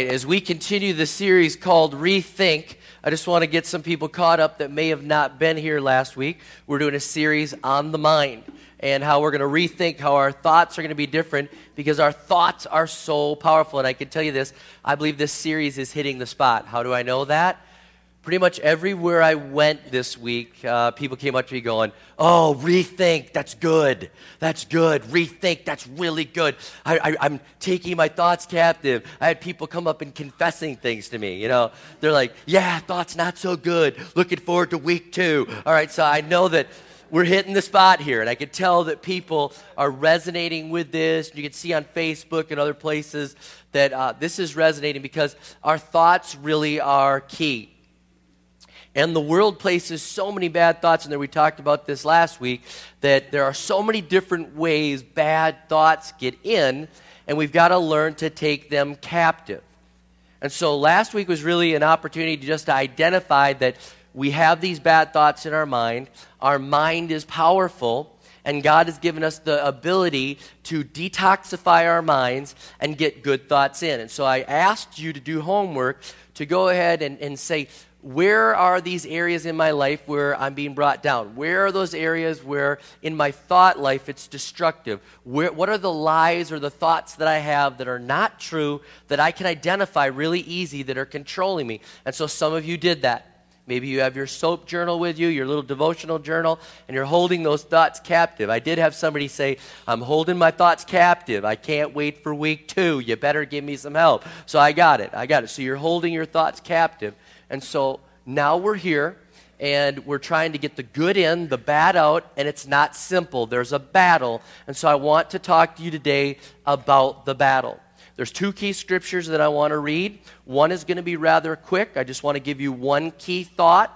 As we continue the series called Rethink, I just want to get some people caught up that may have not been here last week. We're doing a series on the mind and how we're going to rethink how our thoughts are going to be different because our thoughts are so powerful. And I can tell you this, I believe this series is hitting the spot. How do I know that? Pretty much everywhere I went this week, people came up to me going, oh, rethink, that's good, rethink, that's really good. I'm taking my thoughts captive. I had people come up and confessing things to me, you know. They're like, yeah, thoughts not so good, looking forward to week 2. All right, so I know that we're hitting the spot here, and I can tell that people are resonating with this. You can see on Facebook and other places that this is resonating because our thoughts really are key. And the world places so many bad thoughts in there. We talked about this last week, that there are so many different ways bad thoughts get in, and we've got to learn to take them captive. And so last week was really an opportunity to just identify that we have these bad thoughts in our mind. Our mind is powerful, and God has given us the ability to detoxify our minds and get good thoughts in. And so I asked you to do homework to go ahead and say, where are these areas in my life where I'm being brought down? Where are those areas where in my thought life it's destructive? What are the lies or the thoughts that I have that are not true that I can identify really easy that are controlling me? And so some of you did that. Maybe you have your soap journal with you, your little devotional journal, and you're holding those thoughts captive. I did have somebody say, I'm holding my thoughts captive. I can't wait for week 2. You better give me some help. So I got it. So you're holding your thoughts captive. And so now we're here, and we're trying to get the good in, the bad out, and it's not simple. There's a battle, and so I want to talk to you today about the battle. There's 2 key scriptures that I want to read. One is going to be rather quick. I just want to give you one key thought,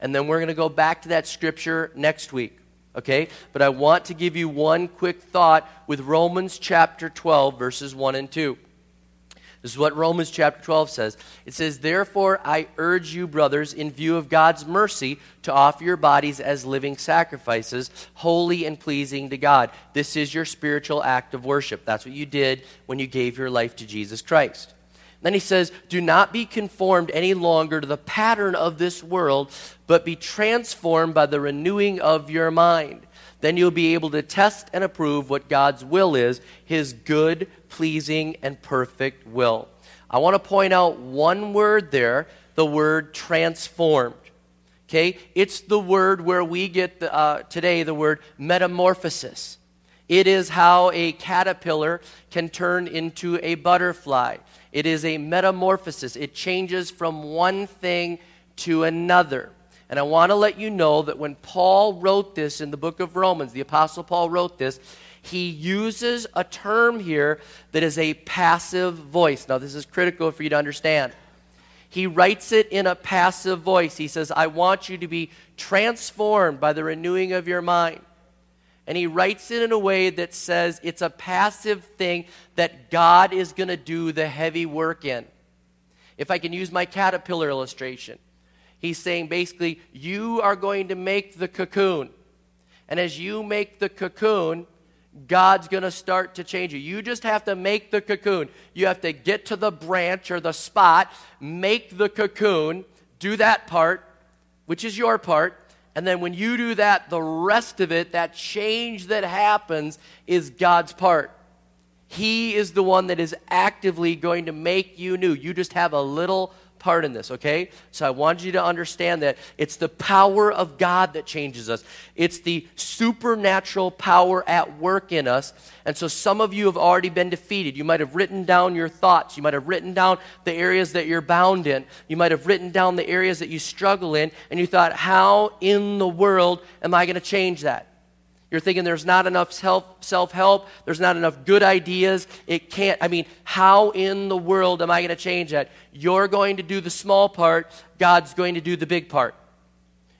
and then we're going to go back to that scripture next week, okay? But I want to give you one quick thought with Romans chapter 12, verses 1 and 2. This is what Romans chapter 12 says. It says, therefore, I urge you, brothers, in view of God's mercy, to offer your bodies as living sacrifices, holy and pleasing to God. This is your spiritual act of worship. That's what you did when you gave your life to Jesus Christ. Then he says, do not be conformed any longer to the pattern of this world, but be transformed by the renewing of your mind. Then you'll be able to test and approve what God's will is, his good, pleasing, and perfect will. I want to point out one word there, the word transformed. Okay? It's the word where we get today the word metamorphosis. It is how a caterpillar can turn into a butterfly. It is a metamorphosis. It changes from one thing to another. And I want to let you know that when Paul wrote this in the book of Romans, the Apostle Paul wrote this, he uses a term here that is a passive voice. Now, this is critical for you to understand. He writes it in a passive voice. He says, I want you to be transformed by the renewing of your mind. And he writes it in a way that says it's a passive thing that God is going to do the heavy work in. If I can use my caterpillar illustration. He's saying basically, you are going to make the cocoon. And as you make the cocoon, God's going to start to change you. You just have to make the cocoon. You have to get to the branch or the spot, make the cocoon, do that part, which is your part, And then when you do that, the rest of it, that change that happens, is God's part. He is the one that is actively going to make you new. You just have a little part in this, okay? So I want you to understand that it's the power of God that changes us. It's the supernatural power at work in us. And so some of you have already been defeated. You might have written down your thoughts. You might have written down the areas that you're bound in. You might have written down the areas that you struggle in, and you thought, how in the world am I going to change that? You're thinking there's not enough self-help, there's not enough good ideas, how in the world am I going to change that? You're going to do the small part, God's going to do the big part.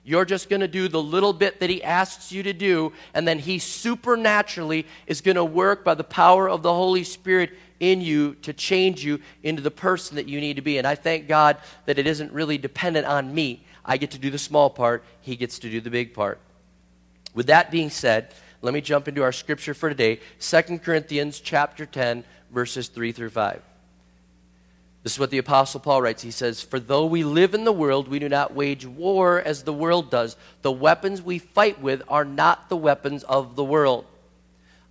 You're just going to do the little bit that he asks you to do, and then he supernaturally is going to work by the power of the Holy Spirit in you to change you into the person that you need to be. And I thank God that it isn't really dependent on me. I get to do the small part, he gets to do the big part. With that being said, let me jump into our scripture for today, 2 Corinthians chapter 10, verses 3 through 5. This is what the Apostle Paul writes. He says, "For though we live in the world, we do not wage war as the world does. The weapons we fight with are not the weapons of the world.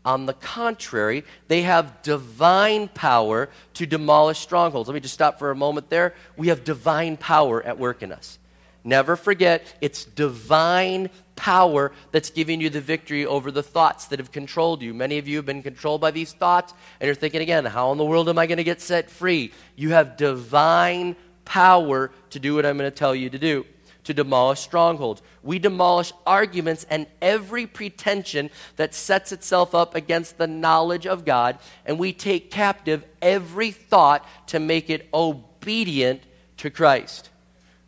On the contrary, they have divine power to demolish strongholds." Let me just stop for a moment there. We have divine power at work in us. Never forget, it's divine power that's giving you the victory over the thoughts that have controlled you. Many of you have been controlled by these thoughts, and you're thinking again, how in the world am I going to get set free? You have divine power to do what I'm going to tell you to do, to demolish strongholds. We demolish arguments and every pretension that sets itself up against the knowledge of God, and we take captive every thought to make it obedient to Christ.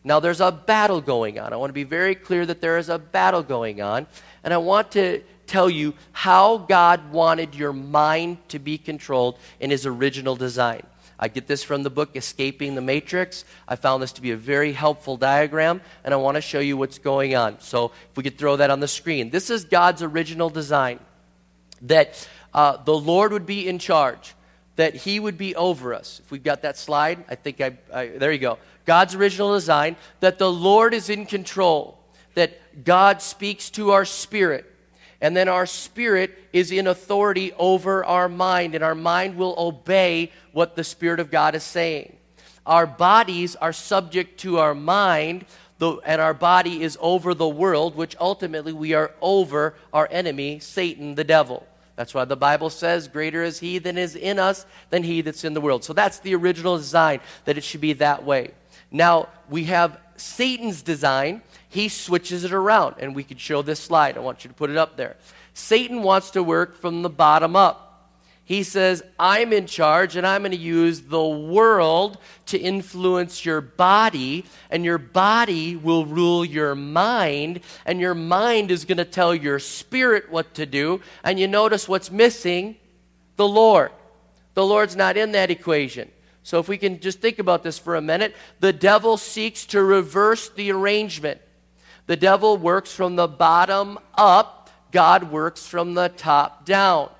Now, there's a battle going on. I want to be very clear that there is a battle going on. And I want to tell you how God wanted your mind to be controlled in his original design. I get this from the book, Escaping the Matrix. I found this to be a very helpful diagram, and I want to show you what's going on. So if we could throw that on the screen. This is God's original design, that the Lord would be in charge, that he would be over us. If we've got that slide, there you go. God's original design, that the Lord is in control, that God speaks to our spirit, and then our spirit is in authority over our mind, and our mind will obey what the Spirit of God is saying. Our bodies are subject to our mind, and our body is over the world, which ultimately we are over our enemy, Satan, the devil. That's why the Bible says, greater is he that is in us than he that's in the world. So that's the original design, that it should be that way. Now, we have Satan's design. He switches it around, and we could show this slide. I want you to put it up there. Satan wants to work from the bottom up. He says, I'm in charge, and I'm going to use the world to influence your body, and your body will rule your mind, and your mind is going to tell your spirit what to do. And you notice what's missing? The Lord. The Lord's not in that equation. So if we can just think about this for a minute, the devil seeks to reverse the arrangement. The devil works from the bottom up. God works from the top down.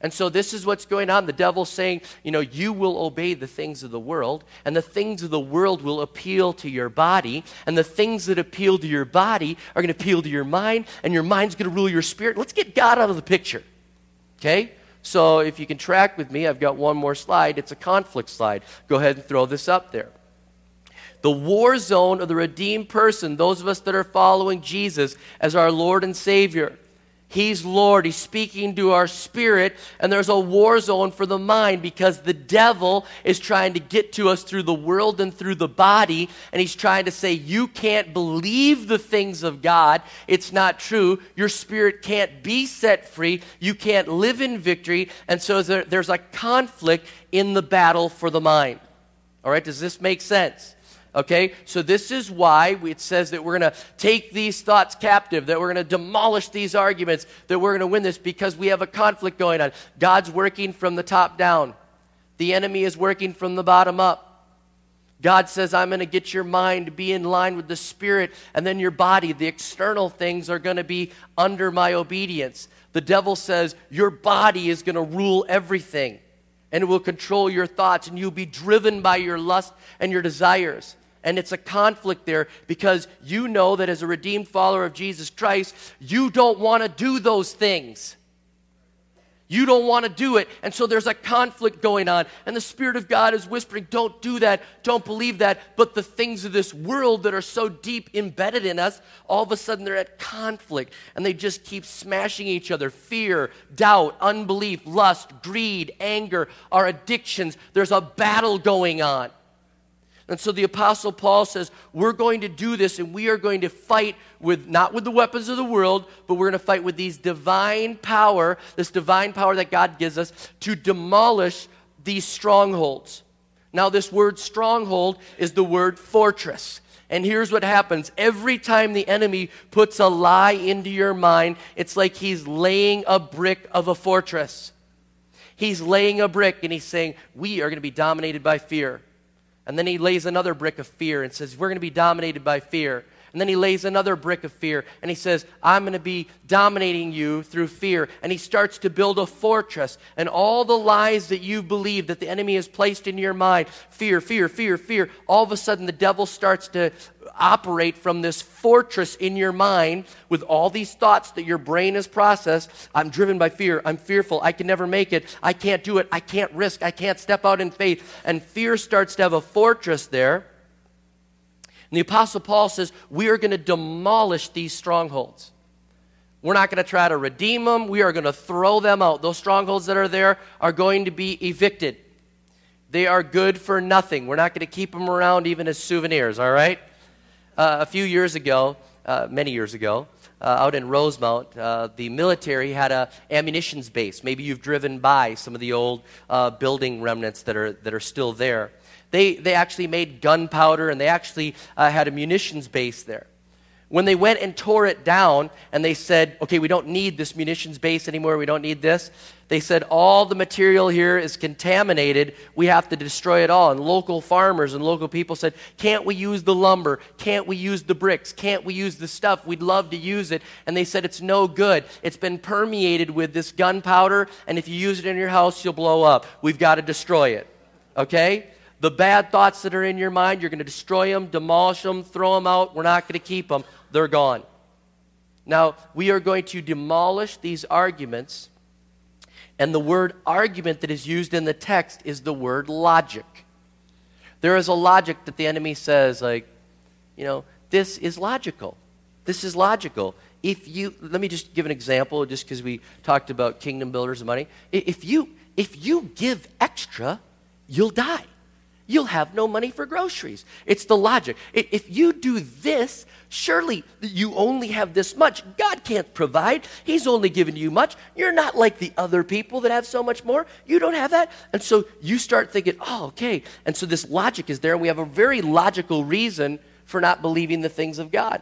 And so this is what's going on. The devil's saying, you will obey the things of the world, and the things of the world will appeal to your body, and the things that appeal to your body are going to appeal to your mind, and your mind's going to rule your spirit. Let's get God out of the picture, okay? So if you can track with me, I've got one more slide. It's a conflict slide. Go ahead and throw this up there. The war zone of the redeemed person, those of us that are following Jesus as our Lord and Savior. He's Lord. He's speaking to our spirit, and there's a war zone for the mind because the devil is trying to get to us through the world and through the body, and he's trying to say, you can't believe the things of God. It's not true. Your spirit can't be set free. You can't live in victory, and so there's a conflict in the battle for the mind. All right, does this make sense? Okay, so this is why it says that we're going to take these thoughts captive, that we're going to demolish these arguments, that we're going to win this because we have a conflict going on. God's working from the top down. The enemy is working from the bottom up. God says, I'm going to get your mind to be in line with the spirit, and then your body, the external things, are going to be under my obedience. The devil says, your body is going to rule everything, and it will control your thoughts, and you'll be driven by your lust and your desires. and it's a conflict there because you know that as a redeemed follower of Jesus Christ, you don't want to do those things. You don't want to do it, and so there's a conflict going on, and the Spirit of God is whispering, don't do that, don't believe that, but the things of this world that are so deep embedded in us, all of a sudden they're at conflict, and they just keep smashing each other. Fear, doubt, unbelief, lust, greed, anger, our addictions, there's a battle going on. And so the Apostle Paul says, we're going to do this, and we are going to fight with, not with the weapons of the world, but we're going to fight with these divine power, this divine power that God gives us to demolish these strongholds. Now, this word stronghold is the word fortress. And here's what happens. Every time the enemy puts a lie into your mind, it's like he's laying a brick of a fortress. He's laying a brick, and he's saying, we are going to be dominated by fear. And then he lays another brick of fear and says, we're going to be dominated by fear. And then he lays another brick of fear and he says, I'm going to be dominating you through fear. And he starts to build a fortress. And all the lies that you believe that the enemy has placed in your mind, fear, fear, fear, fear, all of a sudden the devil starts to operate from this fortress in your mind with all these thoughts that your brain has processed. I'm driven by fear. I'm fearful. I can never make it. I can't do it. I can't risk. I can't step out in faith. And fear starts to have a fortress there. And the Apostle Paul says, we are going to demolish these strongholds. We're not going to try to redeem them. We are going to throw them out. Those strongholds that are there are going to be evicted. They are good for nothing. We're not going to keep them around even as souvenirs, all right? A few years ago, out in Rosemount, the military had a ammunition base. Maybe you've driven by some of the old building remnants that are still there. They actually made gunpowder, and they actually had a munitions base there. When they went and tore it down, and they said, okay, we don't need this munitions base anymore. We don't need this. They said, all the material here is contaminated. We have to destroy it all. And local farmers and local people said, can't we use the lumber? Can't we use the bricks? Can't we use the stuff? We'd love to use it. And they said, it's no good. It's been permeated with this gunpowder, and if you use it in your house, you'll blow up. We've got to destroy it, okay? The bad thoughts that are in your mind, you're going to destroy them, demolish them, throw them out. We're not going to keep them. They're gone. Now, we are going to demolish these arguments. And the word argument that is used in the text is the word logic. There is a logic that the enemy says, like, you know, this is logical. This is logical. Let me just give an example, just because we talked about kingdom builders and money. If you give extra, you'll die. You'll have no money for groceries. It's the logic. If you do this, surely you only have this much. God can't provide. He's only given you much. You're not like the other people that have so much more. You don't have that. And so you start thinking, oh, okay. And so this logic is there, and we have a very logical reason for not believing the things of God.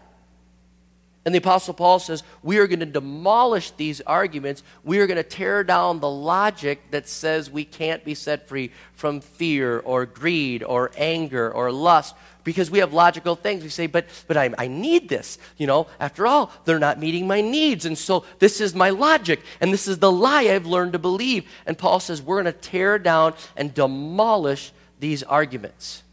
And the Apostle Paul says, we are going to demolish these arguments. We are going to tear down the logic that says we can't be set free from fear or greed or anger or lust, because we have logical things. We say, but I need this. You know, after all, they're not meeting my needs. And so this is my logic, and this is the lie I've learned to believe. And Paul says, we're going to tear down and demolish these arguments.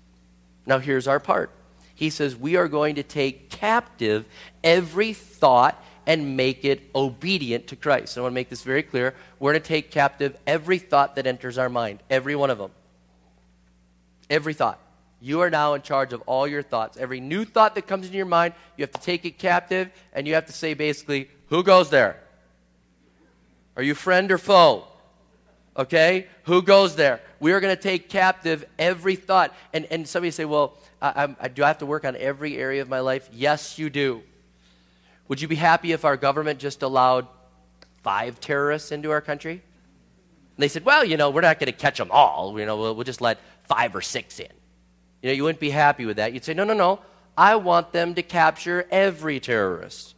Now here's our part. He says, we are going to take captive every thought and make it obedient to Christ. I want to make this very clear. We're going to take captive every thought that enters our mind, every one of them. Every thought. You are now in charge of all your thoughts. Every new thought that comes into your mind, you have to take it captive, and you have to say basically, who goes there? Are you friend or foe? Okay? Who goes there? We are going to take captive every thought. And somebody say, well, do I have to work on every area of my life? Yes, you do. Would you be happy if our government just allowed 5 terrorists into our country? And they said, well, you know, we're not going to catch them all. You know, we'll just let 5 or 6 in. You know, you wouldn't be happy with that. You'd say, no. I want them to capture every terrorist.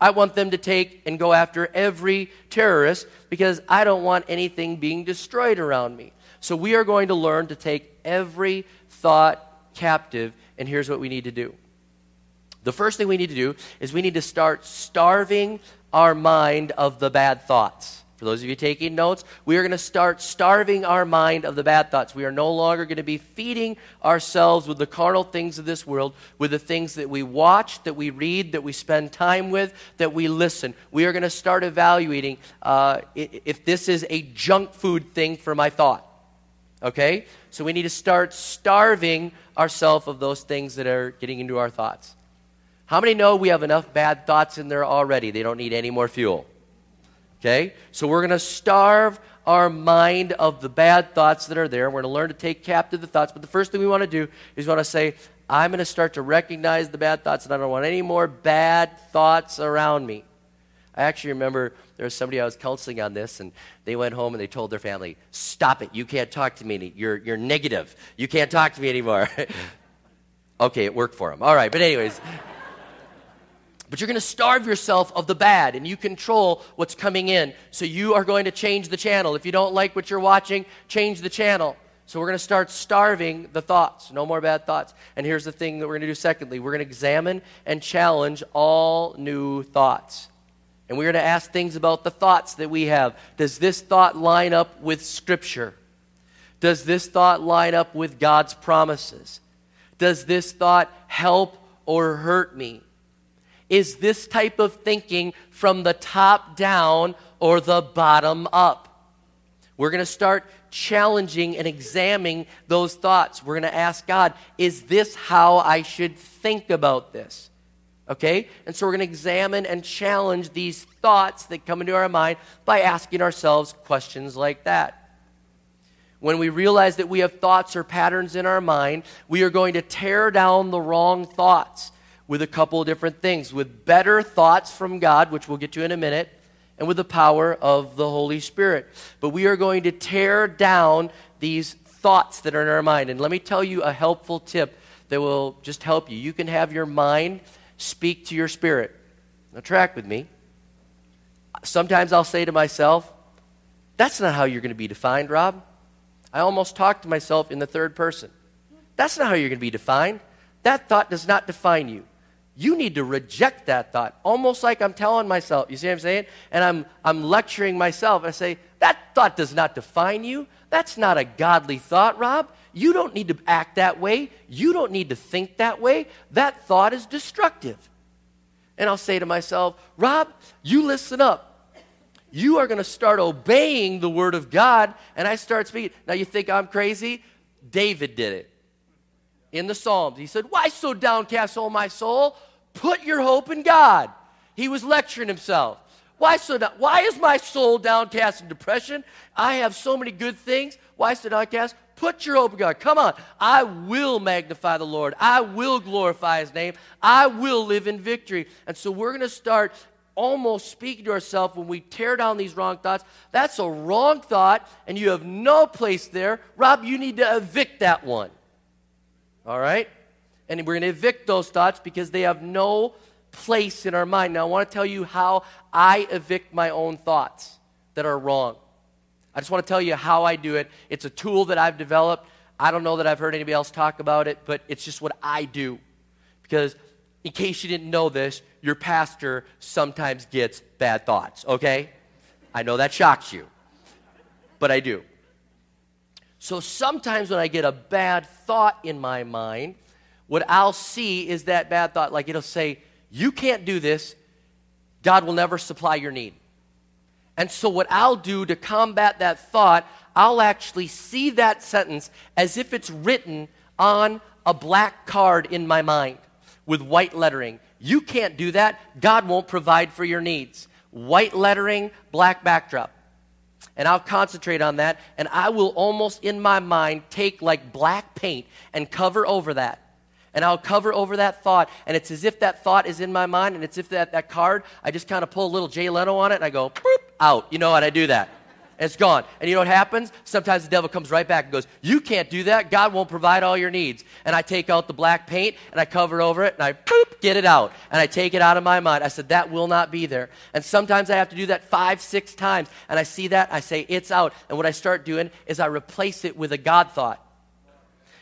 I want them to take and go after every terrorist because I don't want anything being destroyed around me. So we are going to learn to take every thought captive, and here's what we need to do. The first thing we need to do is we need to start starving our mind of the bad thoughts. For those of you taking notes, we are going to start starving our mind of the bad thoughts. We are no longer going to be feeding ourselves with the carnal things of this world, with the things that we watch, that we read, that we spend time with, that we listen. We are going to start evaluating if this is a junk food thing for my thought. Okay? So we need to start starving ourselves of those things that are getting into our thoughts. How many know we have enough bad thoughts in there already? They don't need any more fuel. Okay? So we're going to starve our mind of the bad thoughts that are there. We're going to learn to take captive the thoughts. But the first thing we want to do is we want to say, I'm going to start to recognize the bad thoughts, and I don't want any more bad thoughts around me. I actually remember there was somebody I was counseling on this, and they went home and they told their family, stop it. You can't talk to me anymore. You're negative. You can't talk to me anymore. Okay, it worked for them. All right, but anyways... But you're going to starve yourself of the bad, and you control what's coming in. So you are going to change the channel. If you don't like what you're watching, change the channel. So we're going to start starving the thoughts. No more bad thoughts. And here's the thing that we're going to do secondly. We're going to examine and challenge all new thoughts. And we're going to ask things about the thoughts that we have. Does this thought line up with Scripture? Does this thought line up with God's promises? Does this thought help or hurt me? Is this type of thinking from the top down or the bottom up? We're going to start challenging and examining those thoughts. We're going to ask God, is this how I should think about this? Okay? And so we're going to examine and challenge these thoughts that come into our mind by asking ourselves questions like that. When we realize that we have thoughts or patterns in our mind, we are going to tear down the wrong thoughts with a couple of different things, with better thoughts from God, which we'll get to in a minute, and with the power of the Holy Spirit. But we are going to tear down these thoughts that are in our mind. And let me tell you a helpful tip that will just help you. You can have your mind speak to your spirit. Now track with me. Sometimes I'll say to myself, that's not how you're going to be defined, Rob. I almost talk to myself in the third person. That's not how you're going to be defined. That thought does not define you. You need to reject that thought, almost like I'm telling myself. You see what I'm saying? And I'm lecturing myself. I say, that thought does not define you. That's not a godly thought, Rob. You don't need to act that way. You don't need to think that way. That thought is destructive. And I'll say to myself, Rob, you listen up. You are going to start obeying the word of God, and I start speaking. Now, you think I'm crazy? David did it. In the Psalms, he said, why so downcast, O my soul? Put your hope in God. He was lecturing himself. Why is my soul downcast in depression? I have so many good things. Why so downcast? Put your hope in God. Come on. I will magnify the Lord. I will glorify his name. I will live in victory. And so we're going to start almost speaking to ourselves when we tear down these wrong thoughts. That's a wrong thought, and you have no place there. Rob, you need to evict that one. All right? And we're going to evict those thoughts because they have no place in our mind. Now, I want to tell you how I evict my own thoughts that are wrong. I just want to tell you how I do it. It's a tool that I've developed. I don't know that I've heard anybody else talk about it, but it's just what I do. Because in case you didn't know this, your pastor sometimes gets bad thoughts, okay? I know that shocks you, but I do. So sometimes when I get a bad thought in my mind, what I'll see is that bad thought. Like it'll say, you can't do this. God will never supply your need. And so what I'll do to combat that thought, I'll actually see that sentence as if it's written on a black card in my mind with white lettering. You can't do that. God won't provide for your needs. White lettering, black backdrop. And I'll concentrate on that, and I will almost in my mind take like black paint and cover over that. And I'll cover over that thought, and it's as if that thought is in my mind, and it's as if that card, I just kind of pull a little Jay Leno on it, and I go, boop, out. You know what? I do that. And it's gone. And you know what happens? Sometimes the devil comes right back and goes, you can't do that. God won't provide all your needs. And I take out the black paint, and I cover over it, and I, boop, get it out. And I take it out of my mind. I said, that will not be there. And sometimes I have to do that 5-6 times. And I see that, I say, it's out. And what I start doing is I replace it with a God thought.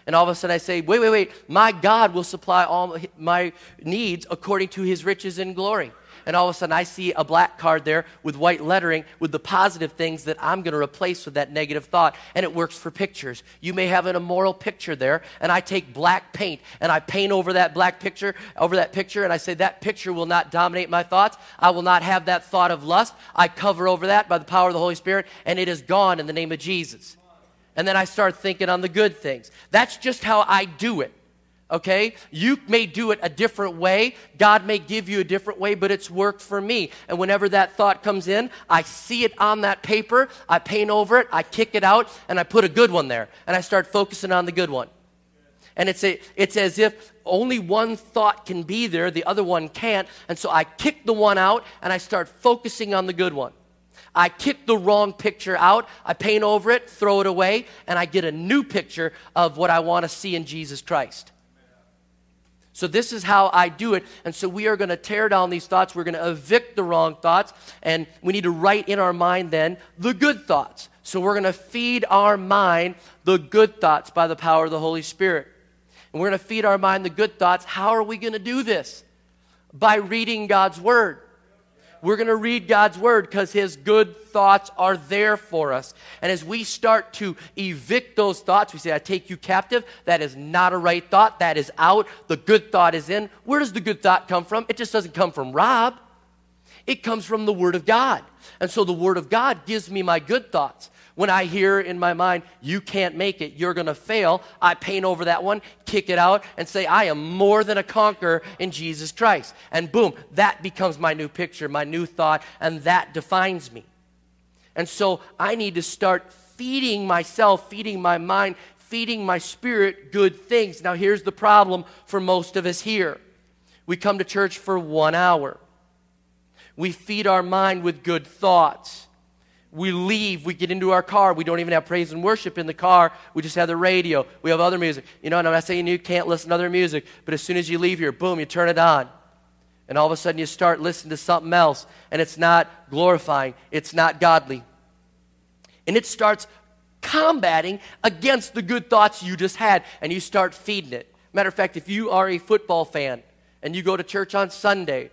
And all of a sudden I say, wait, my God will supply all my needs according to his riches and glory. and all of a sudden I see a black card there with white lettering with the positive things that I'm going to replace with that negative thought, and it works for pictures. You may have an immoral picture there, and I take black paint, and I paint over that black picture, and I say that picture will not dominate my thoughts. I will not have that thought of lust. I cover over that by the power of the Holy Spirit, and it is gone in the name of Jesus. And then I start thinking on the good things. That's just how I do it. Okay, you may do it a different way. God may give you a different way, but it's worked for me. And whenever that thought comes in, I see it on that paper, I paint over it, I kick it out, and I put a good one there. And I start focusing on the good one. And it's as if only one thought can be there, the other one can't. And so I kick the one out, and I start focusing on the good one. I kick the wrong picture out, I paint over it, throw it away, and I get a new picture of what I want to see in Jesus Christ. So this is how I do it, and so we are going to tear down these thoughts. We're going to evict the wrong thoughts, and we need to write in our mind then the good thoughts. So we're going to feed our mind the good thoughts by the power of the Holy Spirit. And we're going to feed our mind the good thoughts. How are we going to do this? By reading God's Word. We're going to read God's Word because His good thoughts are there for us. And as we start to evict those thoughts, we say, I take you captive. That is not a right thought. That is out. The good thought is in. Where does the good thought come from? It just doesn't come from Rob. It comes from the Word of God. And so the Word of God gives me my good thoughts. When I hear in my mind, you can't make it, you're going to fail, I paint over that one, kick it out, and say, I am more than a conqueror in Jesus Christ. And boom, that becomes my new picture, my new thought, and that defines me. And so I need to start feeding myself, feeding my mind, feeding my spirit good things. Now here's the problem for most of us here. We come to church for 1 hour. We feed our mind with good thoughts. We leave, we get into our car, we don't even have praise and worship in the car, we just have the radio, we have other music. You know, and I'm not saying you can't listen to other music, but as soon as you leave here, boom, you turn it on. And all of a sudden you start listening to something else, and it's not glorifying, it's not godly. And it starts combating against the good thoughts you just had, and you start feeding it. Matter of fact, if you are a football fan, and you go to church on Sunday,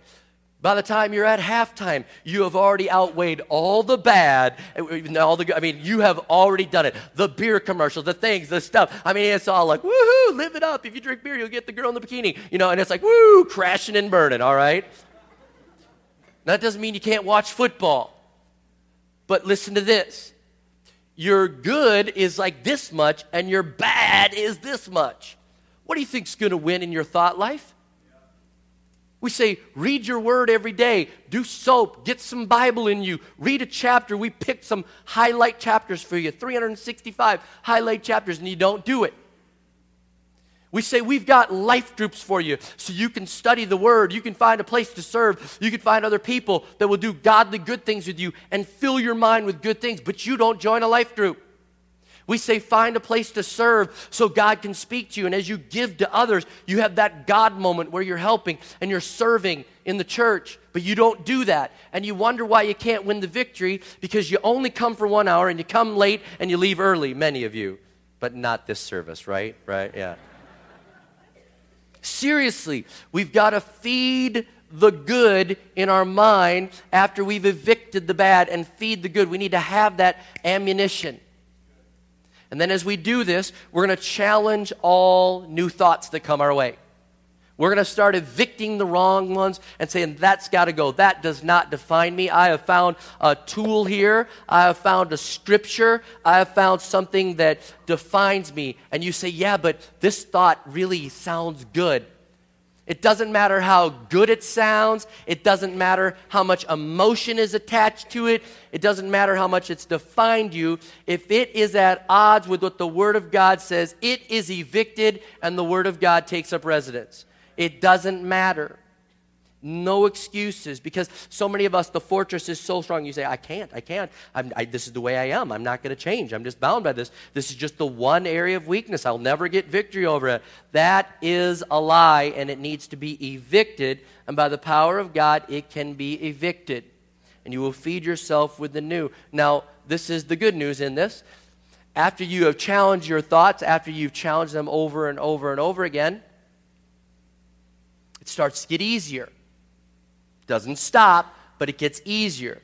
by the time you're at halftime, you have already outweighed all the bad, all the good. I mean, you have already done it. The beer commercials, the things, the stuff. I mean, it's all like, woohoo, live it up. If you drink beer, you'll get the girl in the bikini. You know, and it's like, woo, crashing and burning, all right? Now, that doesn't mean you can't watch football. But listen to this. Your good is like this much, and your bad is this much. What do you think's going to win in your thought life? We say, read your word every day, do soap, get some Bible in you, read a chapter. We pick some highlight chapters for you, 365 highlight chapters, and you don't do it. We say, we've got life groups for you, so you can study the word, you can find a place to serve, you can find other people that will do godly good things with you and fill your mind with good things, but you don't join a life group. We say find a place to serve so God can speak to you. And as you give to others, you have that God moment where you're helping and you're serving in the church. But you don't do that. And you wonder why you can't win the victory because you only come for 1 hour and you come late and you leave early, many of you. But not this service, right? Right, yeah. Seriously, we've got to feed the good in our mind after we've evicted the bad and feed the good. We need to have that ammunition. And then as we do this, we're going to challenge all new thoughts that come our way. We're going to start evicting the wrong ones and saying, that's got to go. That does not define me. I have found a tool here. I have found a scripture. I have found something that defines me. And you say, yeah, but this thought really sounds good. It doesn't matter how good it sounds. It doesn't matter how much emotion is attached to it. It doesn't matter how much it's defined you. If it is at odds with what the Word of God says, it is evicted and the Word of God takes up residence. It doesn't matter. No excuses, because so many of us, the fortress is so strong. You say, I can't. This is the way I am. I'm not going to change. I'm just bound by this. This is just the one area of weakness. I'll never get victory over it. That is a lie, and it needs to be evicted. And by the power of God, it can be evicted. And you will feed yourself with the new. Now, this is the good news in this. After you have challenged your thoughts, after you've challenged them over and over and over again, it starts to get easier. Doesn't stop, but it gets easier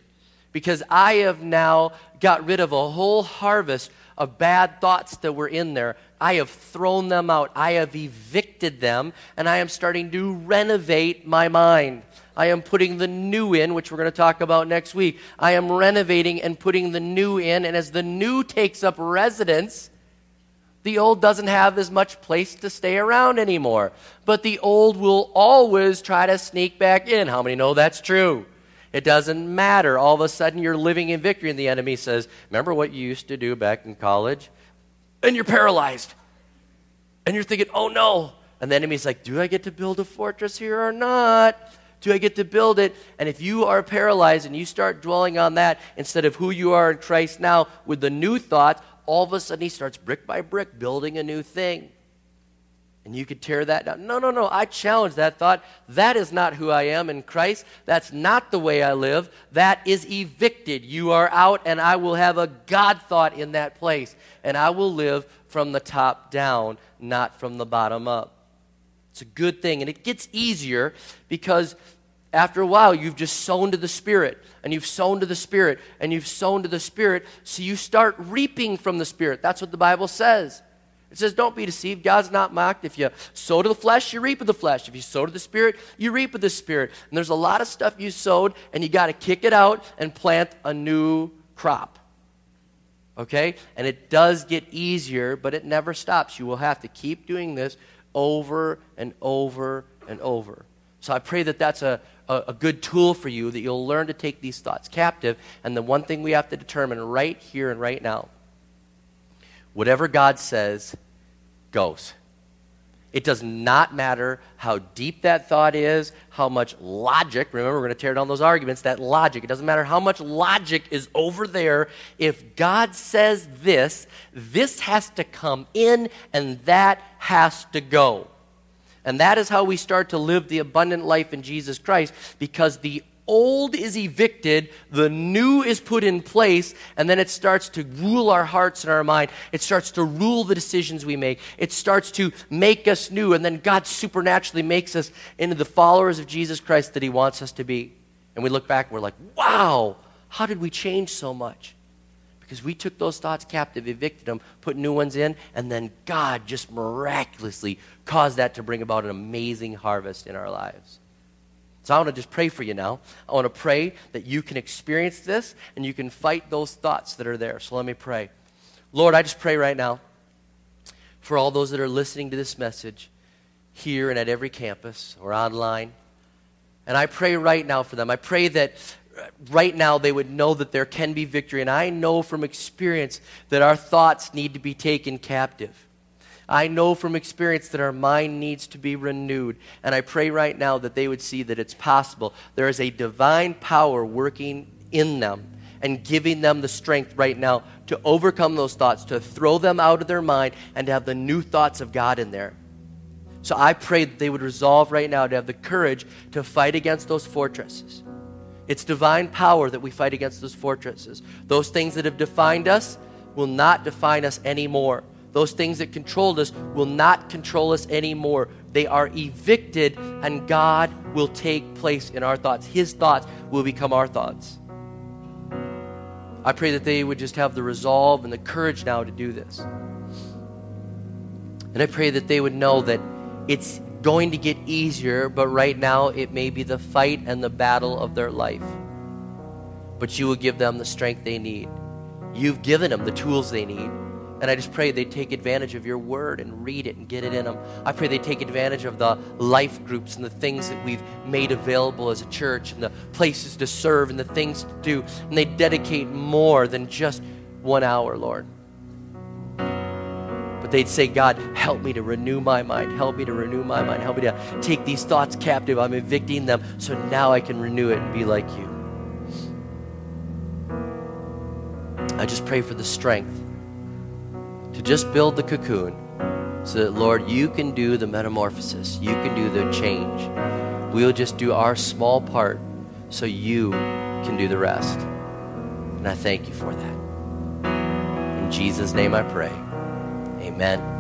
because I have now got rid of a whole harvest of bad thoughts that were in there. I have thrown them out. I have evicted them, and I am starting to renovate my mind. I am putting the new in, which we're going to talk about next week. I am renovating and putting the new in, and as the new takes up residence, the old doesn't have as much place to stay around anymore. But the old will always try to sneak back in. How many know that's true? It doesn't matter. All of a sudden, you're living in victory, and the enemy says, remember what you used to do back in college? And you're paralyzed. And you're thinking, oh, no. And the enemy's like, do I get to build a fortress here or not? Do I get to build it? And if you are paralyzed and you start dwelling on that instead of who you are in Christ now with the new thoughts, all of a sudden he starts brick by brick building a new thing. And you could tear that down. No. I challenge that thought. That is not who I am in Christ. That's not the way I live. That is evicted. You are out, and I will have a God thought in that place. And I will live from the top down, not from the bottom up. It's a good thing, and it gets easier because after a while you've just sown to the Spirit, and you've sown to the Spirit, and you've sown to the Spirit, so you start reaping from the Spirit. That's what the Bible says. It says, don't be deceived. God's not mocked. If you sow to the flesh, you reap of the flesh. If you sow to the Spirit, you reap of the Spirit. And there's a lot of stuff you sowed, and you got to kick it out and plant a new crop. Okay? And it does get easier, but it never stops. You will have to keep doing this over and over and over. So I pray that that's a good tool for you, that you'll learn to take these thoughts captive. And the one thing we have to determine right here and right now, whatever God says goes. It does not matter how deep that thought is, how much logic. Remember, we're going to tear down those arguments, that logic. It doesn't matter how much logic is over there. If God says this, this has to come in and that has to go. And that is how we start to live the abundant life in Jesus Christ, because the old is evicted, the new is put in place, and then it starts to rule our hearts and our mind. It starts to rule the decisions we make. It starts to make us new, and then God supernaturally makes us into the followers of Jesus Christ that he wants us to be. And we look back and we're like, wow, how did we change so much? Because we took those thoughts captive, evicted them, put new ones in, and then God just miraculously caused that to bring about an amazing harvest in our lives. So I want to just pray for you now. I want to pray that you can experience this and you can fight those thoughts that are there. So let me pray. Lord, I just pray right now for all those that are listening to this message here and at every campus or online. And I pray right now for them. I pray that right now they would know that there can be victory. And I know from experience that our thoughts need to be taken captive. I know from experience that our mind needs to be renewed. And I pray right now that they would see that it's possible. There is a divine power working in them and giving them the strength right now to overcome those thoughts, to throw them out of their mind, and to have the new thoughts of God in there. So I pray that they would resolve right now to have the courage to fight against those fortresses. It's divine power that we fight against those fortresses. Those things that have defined us will not define us anymore. Those things that controlled us will not control us anymore. They are evicted, and God will take place in our thoughts. His thoughts will become our thoughts. I pray that they would just have the resolve and the courage now to do this. And I pray that they would know that it's going to get easier, but right now it may be the fight and the battle of their life. But you will give them the strength they need. You've given them the tools they need. And I just pray they take advantage of your word and read it and get it in them. I pray they take advantage of the life groups and the things that we've made available as a church and the places to serve and the things to do. And they dedicate more than just 1 hour, Lord. But they'd say, God, help me to renew my mind. Help me to renew my mind. Help me to take these thoughts captive. I'm evicting them, so now I can renew it and be like you. I just pray for the strength to just build the cocoon so that, Lord, you can do the metamorphosis. You can do the change. We'll just do our small part so you can do the rest. And I thank you for that. In Jesus' name I pray. Amen.